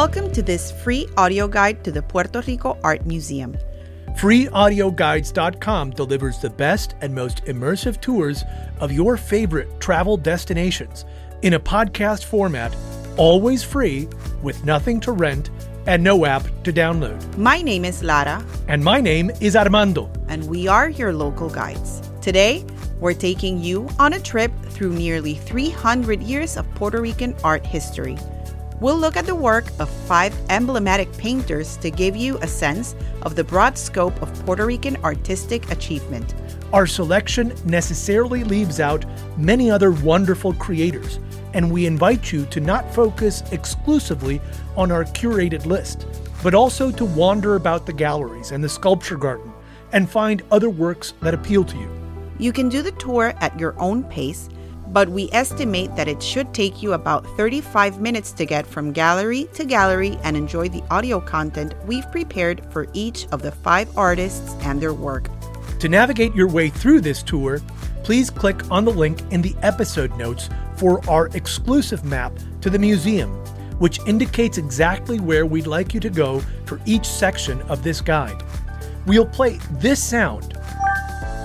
Welcome to this free audio guide to the Puerto Rico Art Museum. FreeAudioguides.com delivers the best and most immersive tours of your favorite travel destinations in a podcast format, always free, with nothing to rent and no app to download. My name is Lara. And my name is Armando. And we are your local guides. Today, we're taking you on a trip through nearly 300 years of Puerto Rican art history. We'll look at the work of 5 emblematic painters to give you a sense of the broad scope of Puerto Rican artistic achievement. Our selection necessarily leaves out many other wonderful creators, and we invite you to not focus exclusively on our curated list, but also to wander about the galleries and the sculpture garden and find other works that appeal to you. You can do the tour at your own pace, but we estimate that it should take you about 35 minutes to get from gallery to gallery and enjoy the audio content we've prepared for each of the 5 artists and their work. To navigate your way through this tour, please click on the link in the episode notes for our exclusive map to the museum, which indicates exactly where we'd like you to go for each section of this guide. We'll play this sound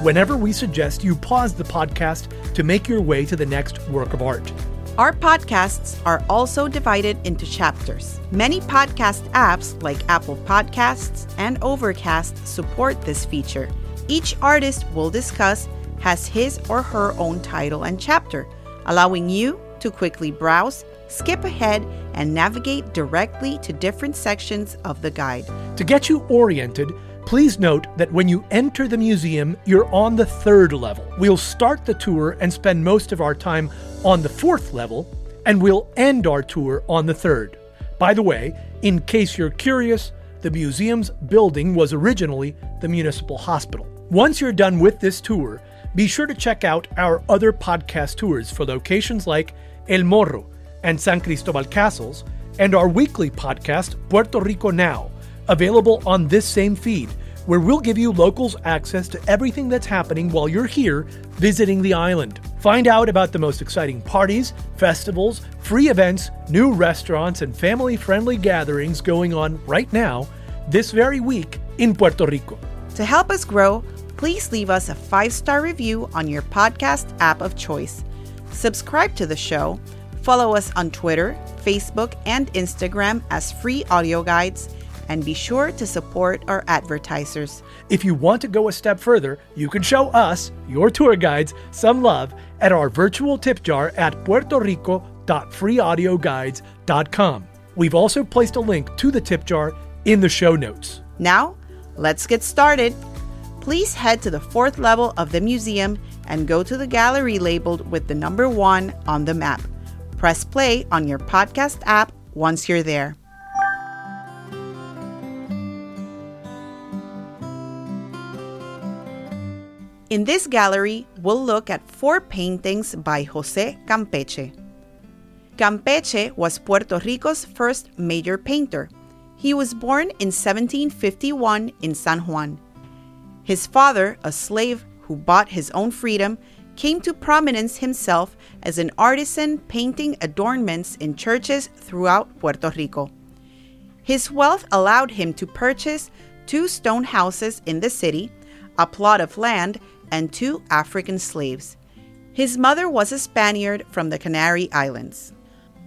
whenever we suggest you pause the podcast to make your way to the next work of art. Our podcasts are also divided into chapters. Many podcast apps like Apple Podcasts and Overcast support this feature. Each artist we'll discuss has his or her own title and chapter, allowing you to quickly browse, skip ahead, and navigate directly to different sections of the guide. To get you oriented, please note that when you enter the museum, you're on the 3rd level. We'll start the tour and spend most of our time on the 4th level, and we'll end our tour on the 3rd. By the way, in case you're curious, the museum's building was originally the municipal hospital. Once you're done with this tour, be sure to check out our other podcast tours for locations like El Morro and San Cristobal Castles, and our weekly podcast, Puerto Rico Now, available on this same feed, where we'll give you locals access to everything that's happening while you're here visiting the island. Find out about the most exciting parties, festivals, free events, new restaurants, and family-friendly gatherings going on right now, this very week in Puerto Rico. To help us grow, please leave us a 5-star review on your podcast app of choice. Subscribe to the show. Follow us on Twitter, Facebook, and Instagram as Free Audio Guides, and be sure to support our advertisers. If you want to go a step further, you can show us, your tour guides, some love at our virtual tip jar at puertorico.freeaudioguides.com. We've also placed a link to the tip jar in the show notes. Now, let's get started. Please head to the 4th level of the museum and go to the gallery labeled with the number 1 on the map. Press play on your podcast app once you're there. In this gallery, we'll look at 4 paintings by José Campeche. Campeche was Puerto Rico's first major painter. He was born in 1751 in San Juan. His father, a slave who bought his own freedom, came to prominence himself as an artisan painting adornments in churches throughout Puerto Rico. His wealth allowed him to purchase 2 stone houses in the city, a plot of land, and 2 African slaves. His mother was a Spaniard from the Canary Islands.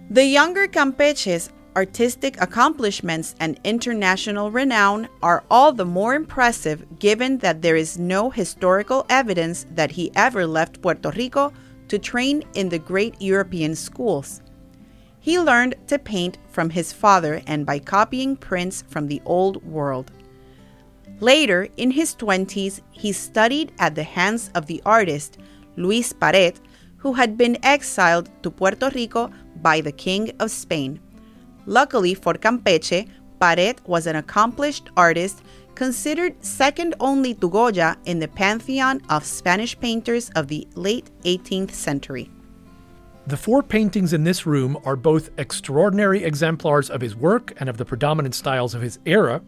The younger Campeche's artistic accomplishments and international renown are all the more impressive given that there is no historical evidence that he ever left Puerto Rico to train in the great European schools. He learned to paint from his father and by copying prints from the Old World. Later, in his 20s, he studied at the hands of the artist Luis Paret, who had been exiled to Puerto Rico by the King of Spain. Luckily for Campeche, Paret was an accomplished artist, considered second only to Goya in the pantheon of Spanish painters of the late 18th century. The 4 paintings in this room are both extraordinary exemplars of his work and of the predominant styles of his era,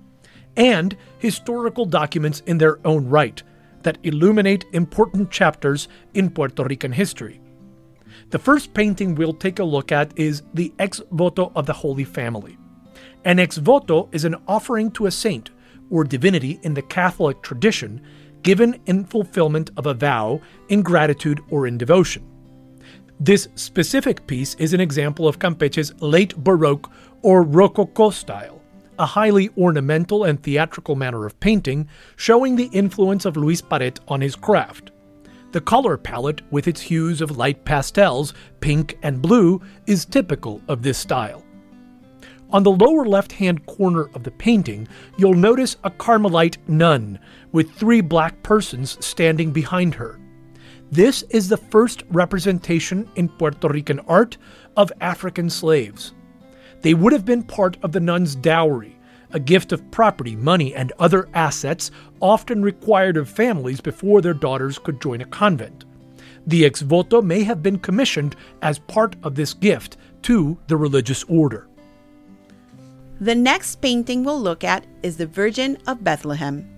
and historical documents in their own right that illuminate important chapters in Puerto Rican history. The first painting we'll take a look at is the Ex Voto of the Holy Family. An ex voto is an offering to a saint or divinity in the Catholic tradition, given in fulfillment of a vow, in gratitude, or in devotion. This specific piece is an example of Campeche's late Baroque or Rococo style, a highly ornamental and theatrical manner of painting, showing the influence of Luis Paret on his craft. The color palette, with its hues of light pastels, pink and blue, is typical of this style. On the lower left-hand corner of the painting, you'll notice a Carmelite nun with three black persons standing behind her. This is the first representation in Puerto Rican art of African slaves. They would have been part of the nun's dowry, a gift of property, money, and other assets often required of families before their daughters could join a convent. The ex voto may have been commissioned as part of this gift to the religious order. The next painting we'll look at is the Virgin of Bethlehem.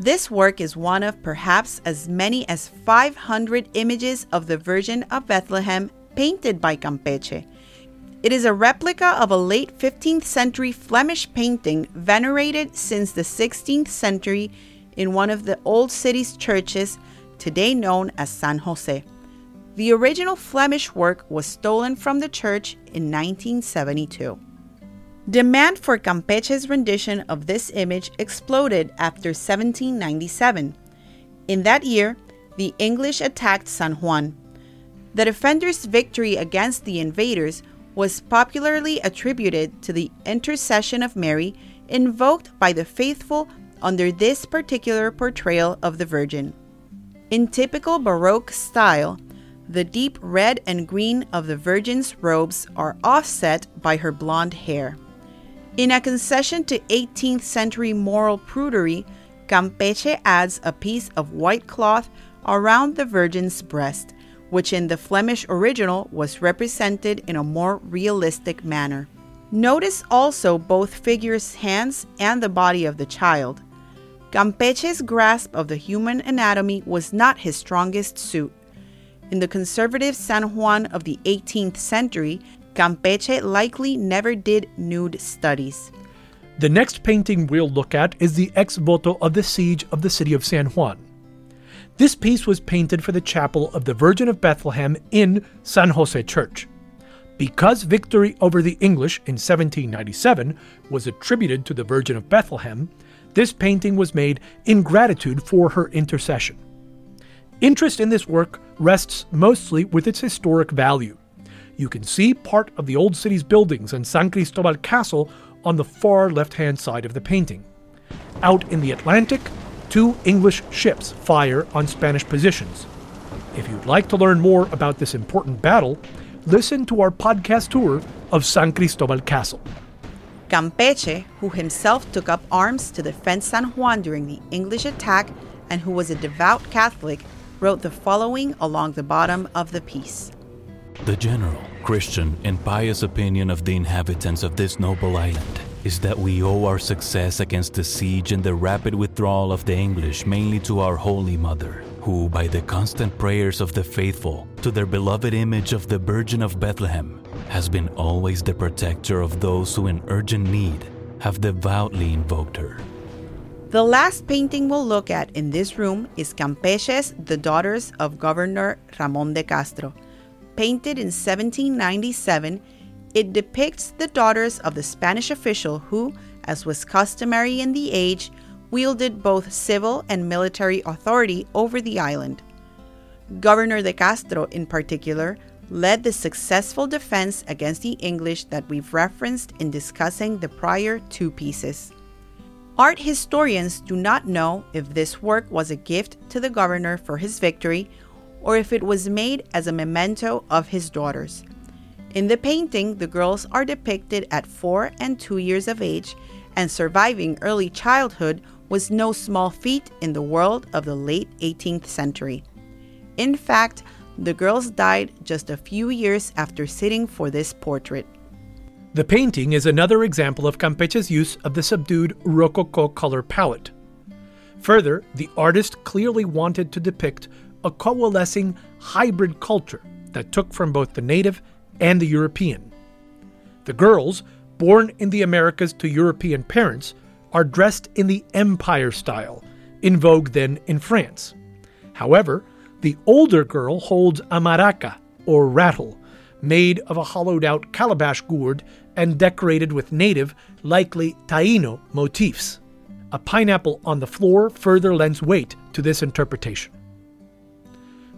This work is one of perhaps as many as 500 images of the Virgin of Bethlehem painted by Campeche. It is a replica of a late 15th century Flemish painting venerated since the 16th century in one of the old city's churches, today known as San Jose. The original Flemish work was stolen from the church in 1972. Demand for Campeche's rendition of this image exploded after 1797. In that year, the English attacked San Juan. The defenders' victory against the invaders was popularly attributed to the intercession of Mary invoked by the faithful under this particular portrayal of the Virgin. In typical Baroque style, the deep red and green of the Virgin's robes are offset by her blonde hair. In a concession to 18th century moral prudery, Campeche adds a piece of white cloth around the Virgin's breast, which in the Flemish original was represented in a more realistic manner. Notice also both figures' hands and the body of the child. Campeche's grasp of the human anatomy was not his strongest suit. In the conservative San Juan of the 18th century, Campeche likely never did nude studies. The next painting we'll look at is the ex voto of the siege of the city of San Juan. This piece was painted for the chapel of the Virgin of Bethlehem in San Jose Church. Because victory over the English in 1797 was attributed to the Virgin of Bethlehem, this painting was made in gratitude for her intercession. Interest in this work rests mostly with its historic value. You can see part of the old city's buildings and San Cristobal Castle on the far left-hand side of the painting. Out in the Atlantic, two English ships fire on Spanish positions. If you'd like to learn more about this important battle, listen to our podcast tour of San Cristobal Castle. Campeche, who himself took up arms to defend San Juan during the English attack and who was a devout Catholic, wrote the following along the bottom of the piece. The general, Christian, and pious opinion of the inhabitants of this noble island is that we owe our success against the siege and the rapid withdrawal of the English mainly to our Holy Mother, who, by the constant prayers of the faithful to their beloved image of the Virgin of Bethlehem, has been always the protector of those who in urgent need have devoutly invoked her. The last painting we'll look at in this room is Campeche's The Daughters of Governor Ramon de Castro. Painted in 1797, it depicts the daughters of the Spanish official who, as was customary in the age, wielded both civil and military authority over the island. Governor de Castro, in particular, led the successful defense against the English that we've referenced in discussing the prior two pieces. Art historians do not know if this work was a gift to the governor for his victory or if it was made as a memento of his daughters. In the painting, the girls are depicted at 4 and 2 years of age, and surviving early childhood was no small feat in the world of the late 18th century. In fact, the girls died just a few years after sitting for this portrait. The painting is another example of Campeche's use of the subdued Rococo color palette. Further, the artist clearly wanted to depict a coalescing hybrid culture that took from both the native and the European. The girls, born in the Americas to European parents, are dressed in the empire style, in vogue then in France. However, the older girl holds a maraca, or rattle, made of a hollowed-out calabash gourd and decorated with native, likely Taíno, motifs. A pineapple on the floor further lends weight to this interpretation.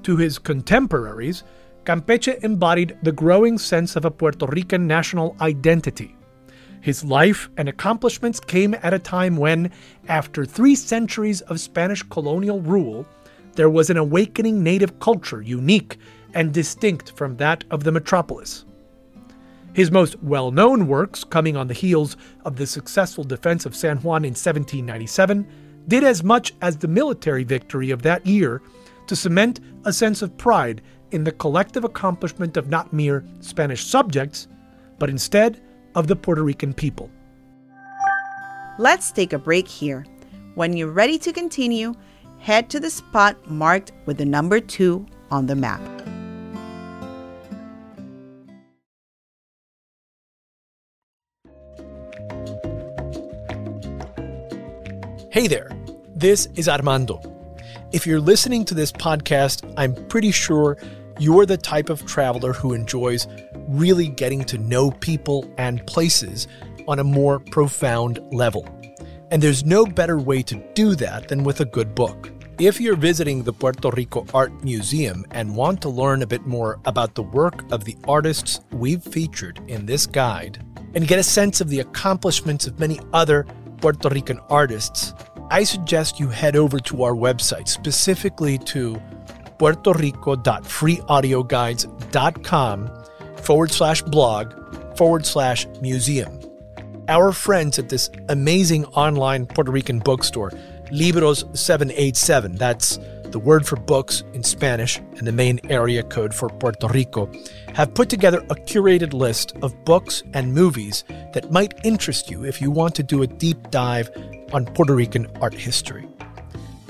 To his contemporaries, Campeche embodied the growing sense of a Puerto Rican national identity. His life and accomplishments came at a time when, after 3 centuries of Spanish colonial rule, there was an awakening native culture unique and distinct from that of the metropolis. His most well-known works, coming on the heels of the successful defense of San Juan in 1797, did as much as the military victory of that year to cement a sense of pride in the collective accomplishment of not mere Spanish subjects, but instead of the Puerto Rican people. Let's take a break here. When you're ready to continue, head to the spot marked with the number 2 on the map. Hey there, this is Armando. If you're listening to this podcast, I'm pretty sure you're the type of traveler who enjoys really getting to know people and places on a more profound level. And there's no better way to do that than with a good book. If you're visiting the Puerto Rico Art Museum and want to learn a bit more about the work of the artists we've featured in this guide and get a sense of the accomplishments of many other Puerto Rican artists, I suggest you head over to our website, specifically to puertorico.freeaudioguides.com/blog/museum. Our friends at this amazing online Puerto Rican bookstore, Libros 787, that's the word for books in Spanish and the main area code for Puerto Rico, have put together a curated list of books and movies that might interest you if you want to do a deep dive on Puerto Rican art history.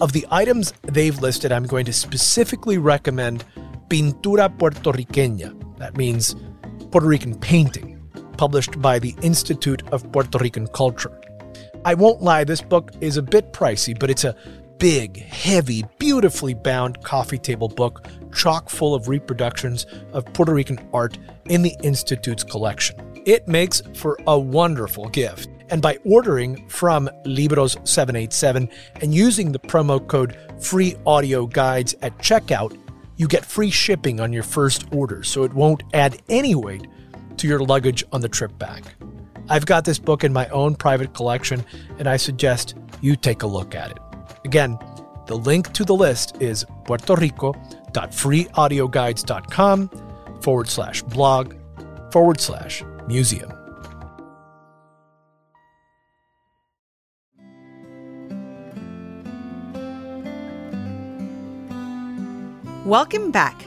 Of the items they've listed, I'm going to specifically recommend Pintura Puertorriqueña. That means Puerto Rican painting, published by the Institute of Puerto Rican Culture. I won't lie, this book is a bit pricey, but it's a big, heavy, beautifully bound coffee table book, chock full of reproductions of Puerto Rican art in the Institute's collection. It makes for a wonderful gift. And by ordering from Libros 787 and using the promo code FreeAudioGuides at checkout, you get free shipping on your first order, so it won't add any weight to your luggage on the trip back. I've got this book in my own private collection, and I suggest you take a look at it. Again, the link to the list is puertorico.freeaudioguides.com/blog/museum. Welcome back.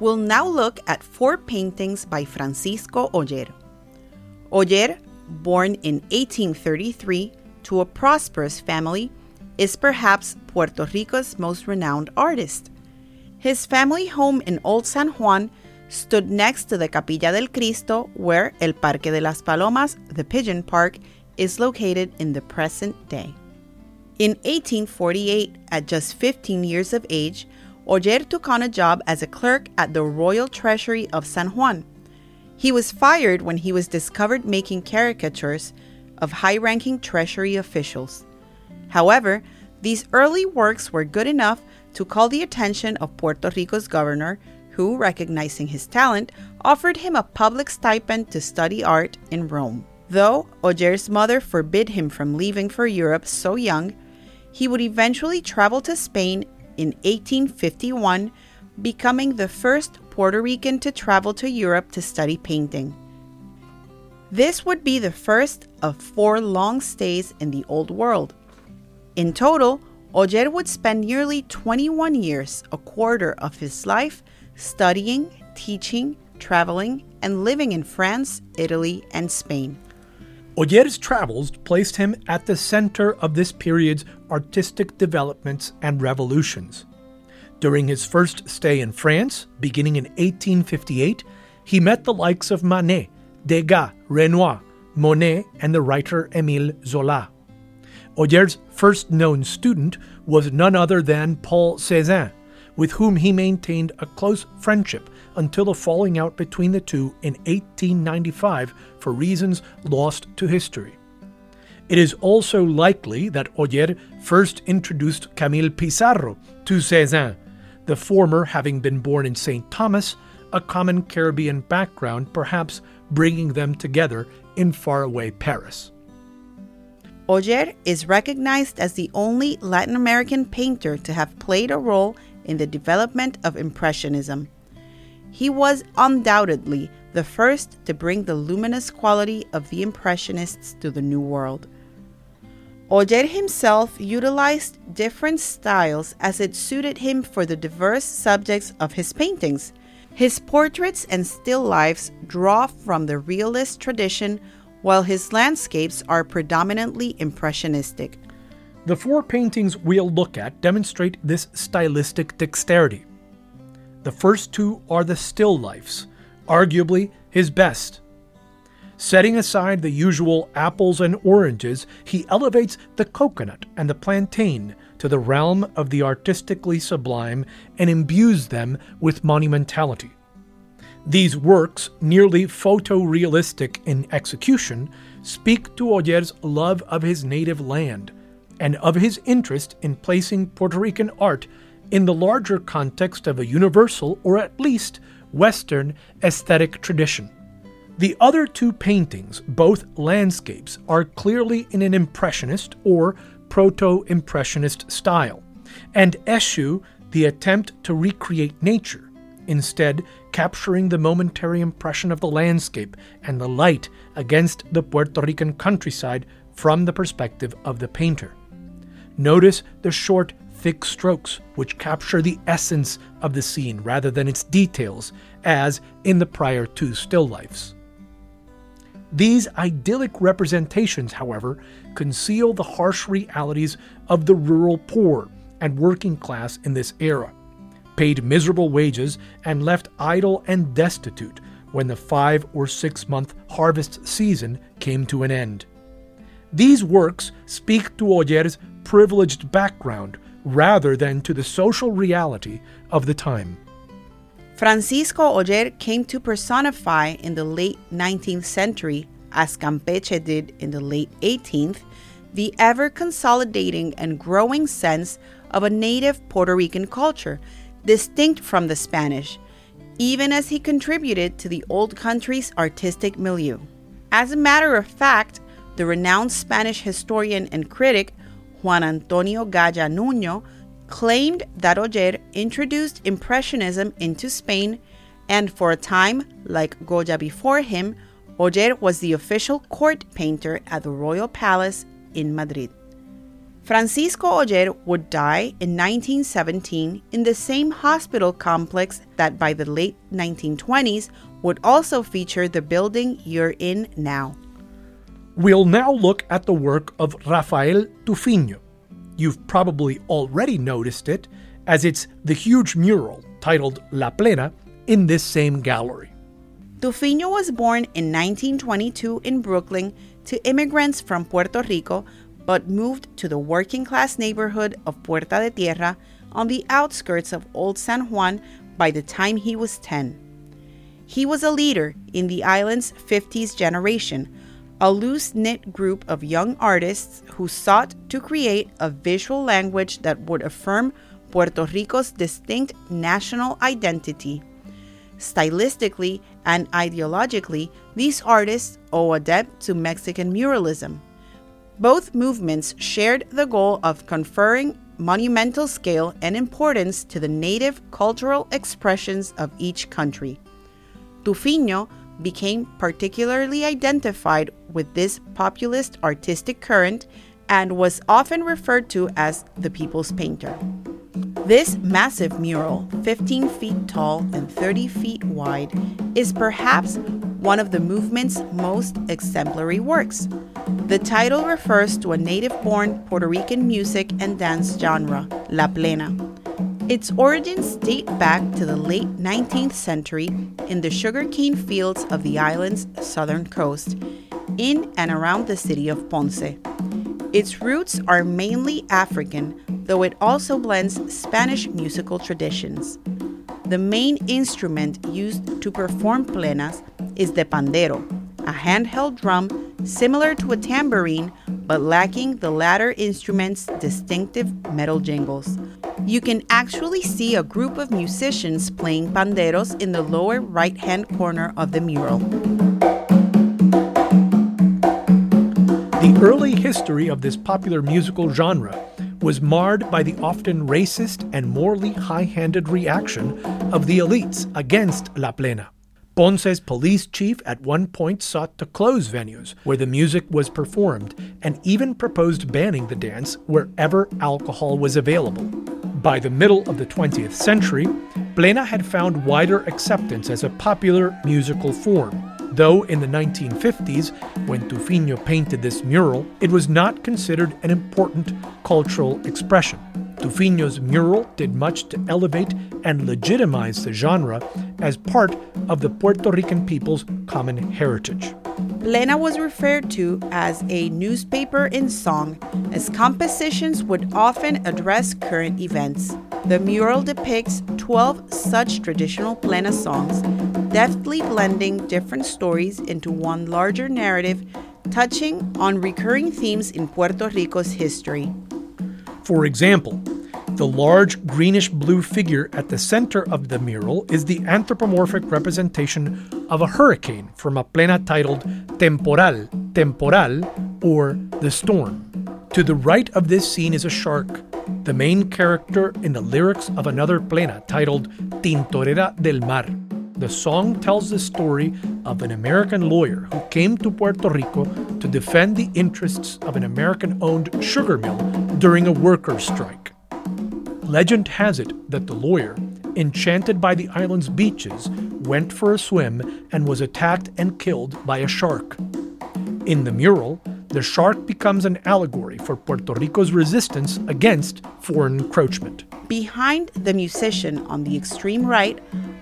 We'll now look at 4 paintings by Francisco Oller. Oller, born in 1833 to a prosperous family, is perhaps Puerto Rico's most renowned artist. His family home in Old San Juan stood next to the Capilla del Cristo, where El Parque de las Palomas, the Pigeon Park, is located in the present day. In 1848, at just 15 years of age, Oller took on a job as a clerk at the Royal Treasury of San Juan. He was fired when he was discovered making caricatures of high-ranking treasury officials. However, these early works were good enough to call the attention of Puerto Rico's governor, who, recognizing his talent, offered him a public stipend to study art in Rome. Though Oller's mother forbid him from leaving for Europe so young, he would eventually travel to Spain in 1851, becoming the first Puerto Rican to travel to Europe to study painting. This would be the first of 4 long stays in the Old World. In total, Oller would spend nearly 21 years, a quarter of his life, studying, teaching, traveling, and living in France, Italy, and Spain. Oller's travels placed him at the center of this period's artistic developments and revolutions. During his first stay in France, beginning in 1858, he met the likes of Manet, Degas, Renoir, Monet, and the writer Émile Zola. Oller's first known student was none other than Paul Cézanne, with whom he maintained a close friendship until a falling out between the two in 1895 for reasons lost to history. It is also likely that Oller first introduced Camille Pissarro to Cézanne, the former having been born in St. Thomas, a common Caribbean background perhaps bringing them together in faraway Paris. Oller is recognized as the only Latin American painter to have played a role in the development of Impressionism. He was undoubtedly the first to bring the luminous quality of the Impressionists to the New World. Oller himself utilized different styles as it suited him for the diverse subjects of his paintings. His portraits and still lifes draw from the realist tradition, while his landscapes are predominantly impressionistic. The four paintings we'll look at demonstrate this stylistic dexterity. The first two are the still lifes, arguably his best. Setting aside the usual apples and oranges, he elevates the coconut and the plantain to the realm of the artistically sublime and imbues them with monumentality. These works, nearly photorealistic in execution, speak to Oller's love of his native land and of his interest in placing Puerto Rican art in the larger context of a universal, or at least Western, aesthetic tradition. The other two paintings, both landscapes, are clearly in an Impressionist or proto-Impressionist style, and eschew the attempt to recreate nature, instead capturing the momentary impression of the landscape and the light against the Puerto Rican countryside from the perspective of the painter. Notice the short, thick strokes, which capture the essence of the scene rather than its details, as in the prior two still lifes. These idyllic representations, however, conceal the harsh realities of the rural poor and working class in this era, paid miserable wages and left idle and destitute when the 5 or 6 month harvest season came to an end. These works speak to Oller's privileged background rather than to the social reality of the time. Francisco Oller came to personify in the late 19th century, as Campeche did in the late 18th, the ever-consolidating and growing sense of a native Puerto Rican culture, distinct from the Spanish, even as he contributed to the old country's artistic milieu. As a matter of fact, the renowned Spanish historian and critic Juan Antonio Gaya Nuño claimed that Oller introduced Impressionism into Spain, and for a time, like Goya before him, Oller was the official court painter at the Royal Palace in Madrid. Francisco Oller would die in 1917 in the same hospital complex that by the late 1920s would also feature the building you're in now. We'll now look at the work of Rafael Tufiño. You've probably already noticed it, as it's the huge mural titled La Plena in this same gallery. Tufiño was born in 1922 in Brooklyn to immigrants from Puerto Rico, but moved to the working-class neighborhood of Puerta de Tierra on the outskirts of Old San Juan by the time he was 10. He was a leader in the island's 50s generation, a loose-knit group of young artists who sought to create a visual language that would affirm Puerto Rico's distinct national identity. Stylistically and ideologically, these artists owe a debt to Mexican muralism. Both movements shared the goal of conferring monumental scale and importance to the native cultural expressions of each country. Tufiño became particularly identified with this populist artistic current and was often referred to as the people's painter. This massive mural, 15 feet tall and 30 feet wide, is perhaps one of the movement's most exemplary works. The title refers to a native-born Puerto Rican music and dance genre, La Plena. Its origins date back to the late 19th century in the sugarcane fields of the island's southern coast. in and around the city of Ponce. Its roots are mainly African, though it also blends Spanish musical traditions. The main instrument used to perform plenas is the pandero, a handheld drum similar to a tambourine but lacking the latter instrument's distinctive metal jingles. You can actually see a group of musicians playing panderos in the lower right-hand corner of the mural. The early history of this popular musical genre was marred by the often racist and morally high-handed reaction of the elites against La Plena. Ponce's police chief at one point sought to close venues where the music was performed and even proposed banning the dance wherever alcohol was available. By the middle of the 20th century, Plena had found wider acceptance as a popular musical form, though in the 1950s, when Tufiño painted this mural, it was not considered an important cultural expression. Tufiño's mural did much to elevate and legitimize the genre as part of the Puerto Rican people's common heritage. Plena was referred to as a newspaper in song, as compositions would often address current events. The mural depicts 12 such traditional plena songs, deftly blending different stories into one larger narrative, touching on recurring themes in Puerto Rico's history. For example, the large greenish-blue figure at the center of the mural is the anthropomorphic representation of a hurricane from a plena titled Temporal, Temporal, or The Storm. To the right of this scene is a shark, the main character in the lyrics of another plena titled Tintorera del Mar. The song tells the story of an American lawyer who came to Puerto Rico to defend the interests of an American-owned sugar mill during a workers' strike. Legend has it that the lawyer, enchanted by the island's beaches, went for a swim and was attacked and killed by a shark. In the mural, the shark becomes an allegory for Puerto Rico's resistance against foreign encroachment. Behind the musician on the extreme right,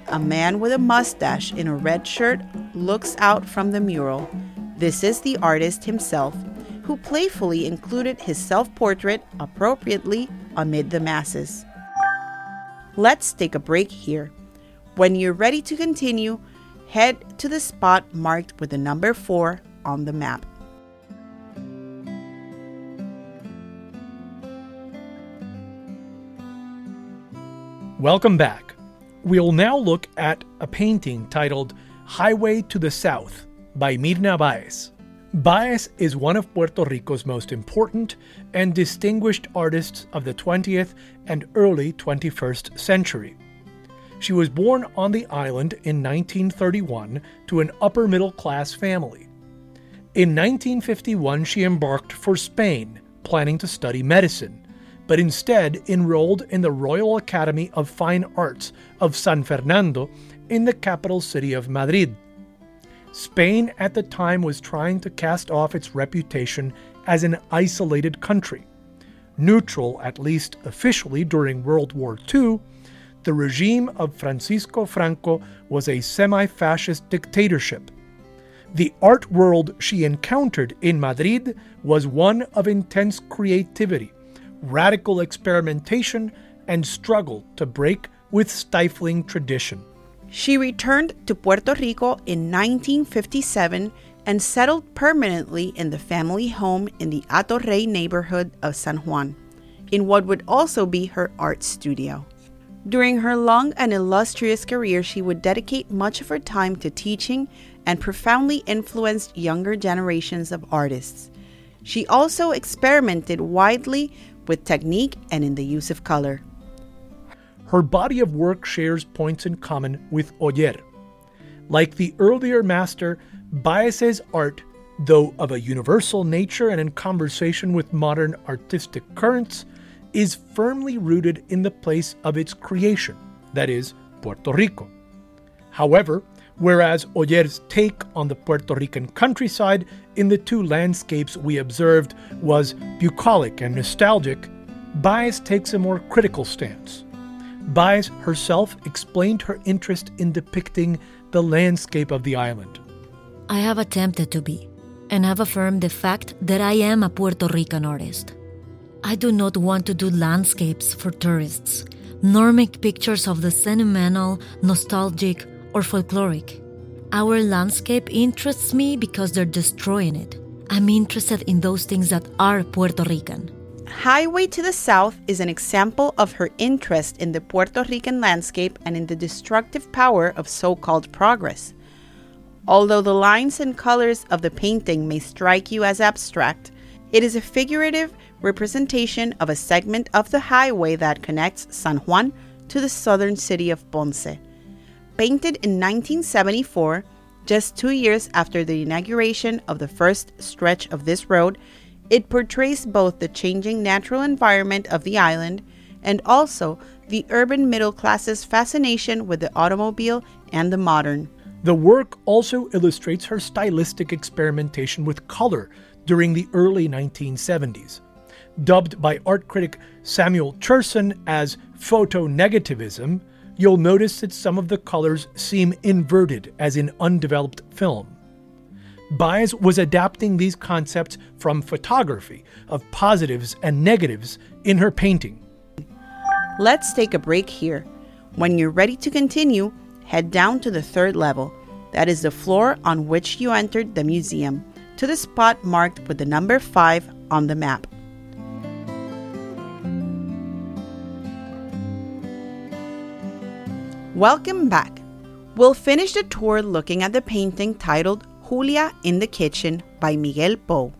a man with a mustache in a red shirt looks out from the mural. This is the artist himself, who playfully included his self-portrait appropriately amid the masses. Let's take a break here. When you're ready to continue, head to the spot marked with the number 4 on the map. Welcome back. We'll now look at a painting titled Highway to the South by Myrna Báez. Báez is one of Puerto Rico's most important and distinguished artists of the 20th and early 21st century. She was born on the island in 1931 to an upper-middle-class family. In 1951, she embarked for Spain, planning to study medicine, but instead enrolled in the Royal Academy of Fine Arts of San Fernando in the capital city of Madrid. Spain at the time was trying to cast off its reputation as an isolated country. Neutral, at least officially, during World War II, the regime of Francisco Franco was a semi-fascist dictatorship. The art world she encountered in Madrid was one of intense creativity, radical experimentation, and struggle to break with stifling tradition. She returned to Puerto Rico in 1957 and settled permanently in the family home in the Atorrey neighborhood of San Juan, in what would also be her art studio. During her long and illustrious career, she would dedicate much of her time to teaching and profoundly influenced younger generations of artists. She also experimented widely with technique and in the use of color. Her body of work shares points in common with Oller. Like the earlier master, Báez's art, though of a universal nature and in conversation with modern artistic currents, is firmly rooted in the place of its creation, that is, Puerto Rico. However, whereas Oller's take on the Puerto Rican countryside in the two landscapes we observed was bucolic and nostalgic, Báez takes a more critical stance. Báez herself explained her interest in depicting the landscape of the island. I have attempted to be and have affirmed the fact that I am a Puerto Rican artist. I do not want to do landscapes for tourists, nor make pictures of the sentimental, nostalgic, or folkloric. Our landscape interests me because they're destroying it. I'm interested in those things that are Puerto Rican. Highway to the South is an example of her interest in the Puerto Rican landscape and in the destructive power of so-called progress. Although the lines and colors of the painting may strike you as abstract, it is a figurative representation of a segment of the highway that connects San Juan to the southern city of Ponce. Painted in 1974, just 2 years after the inauguration of the first stretch of this road, it portrays both the changing natural environment of the island and also the urban middle class's fascination with the automobile and the modern. The work also illustrates her stylistic experimentation with color during the early 1970s. Dubbed by art critic Samuel Cherson as photonegativism, you'll notice that some of the colors seem inverted, as in undeveloped film. Báez was adapting these concepts from photography of positives and negatives in her painting. Let's take a break here. When you're ready to continue, head down to the third level. That is the floor on which you entered the museum, to the spot marked with the number 5 on the map. Welcome back. We'll finish the tour looking at the painting titled Julia in the Kitchen by Miguel Pou.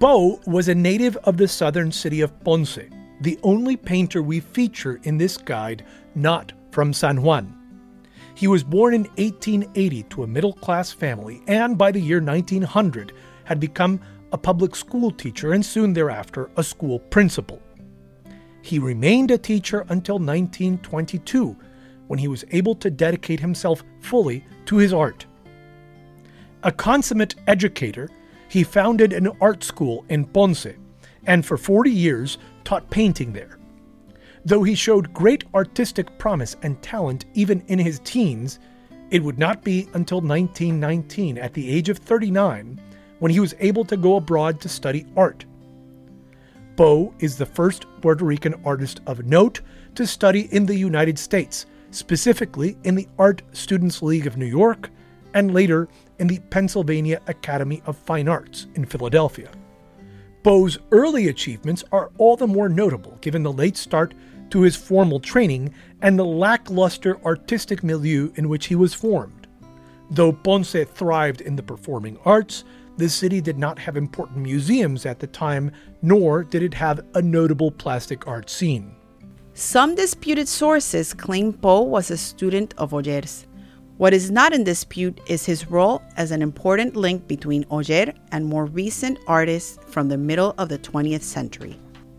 Pou was a native of the southern city of Ponce, the only painter we feature in this guide not from San Juan. He was born in 1880 to a middle-class family and by the year 1900 had become a public school teacher and soon thereafter a school principal. He remained a teacher until 1922 when he was able to dedicate himself fully to his art. A consummate educator, he founded an art school in Ponce and for 40 years taught painting there. Though he showed great artistic promise and talent even in his teens, it would not be until 1919, at the age of 39, when he was able to go abroad to study art. Pou is the first Puerto Rican artist of note to study in the United States, specifically in the Art Students League of New York and later in the Pennsylvania Academy of Fine Arts in Philadelphia. Pou's early achievements are all the more notable given the late start to his formal training and the lackluster artistic milieu in which he was formed. Though Ponce thrived in the performing arts, the city did not have important museums at the time, nor did it have a notable plastic art scene. Some disputed sources claim Pou was a student of Oller's. What is not in dispute is his role as an important link between Oller and more recent artists from the middle of the 20th century.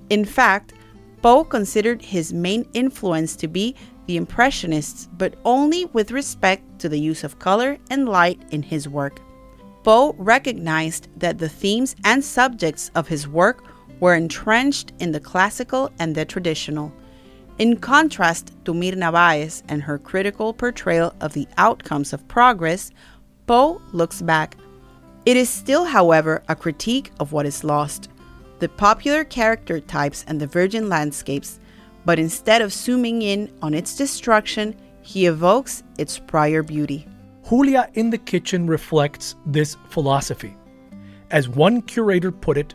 In fact, Pou considered his main influence to be the Impressionists, but only with respect to the use of color and light in his work. Pou recognized that the themes and subjects of his work were entrenched in the classical and the traditional. In contrast to Myrna Báez and her critical portrayal of the outcomes of progress, Pou looks back. It is still, however, a critique of what is lost, the popular character types and the virgin landscapes, but instead of zooming in on its destruction, he evokes its prior beauty. Julia in the Kitchen reflects this philosophy. As one curator put it,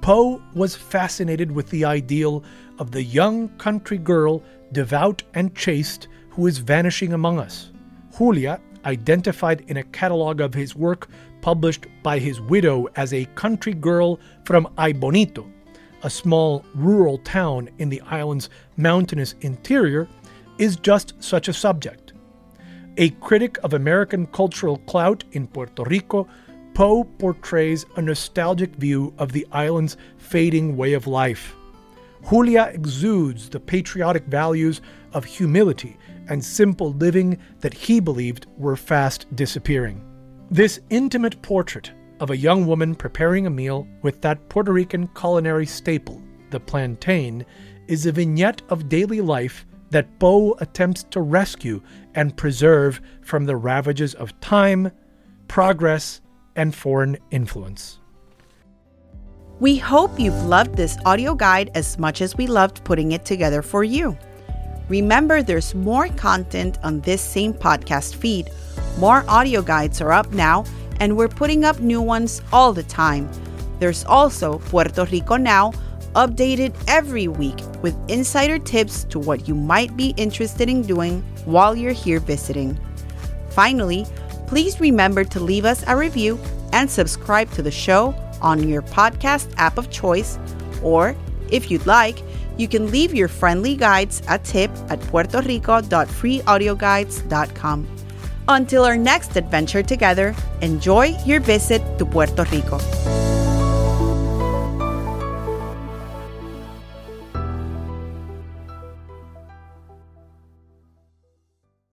Pou was fascinated with the ideal of the young country girl, devout and chaste, who is vanishing among us. Julia, identified in a catalog of his work published by his widow as a country girl from Ay Bonito, a small rural town in the island's mountainous interior, is just such a subject. A critic of American cultural clout in Puerto Rico, Pou portrays a nostalgic view of the island's fading way of life. Julia exudes the patriotic values of humility and simple living that he believed were fast disappearing. This intimate portrait of a young woman preparing a meal with that Puerto Rican culinary staple, the plantain, is a vignette of daily life that Pou attempts to rescue and preserve from the ravages of time, progress, and foreign influence. We hope you've loved this audio guide as much as we loved putting it together for you. Remember, there's more content on this same podcast feed. More audio guides are up now, and we're putting up new ones all the time. There's also Puerto Rico Now, updated every week with insider tips to what you might be interested in doing while you're here visiting. Finally, please remember to leave us a review and subscribe to the show on your podcast app of choice, or if you'd like, you can leave your friendly guides a tip at puertorico.freeaudioguides.com. Until our next adventure together, enjoy your visit to Puerto Rico.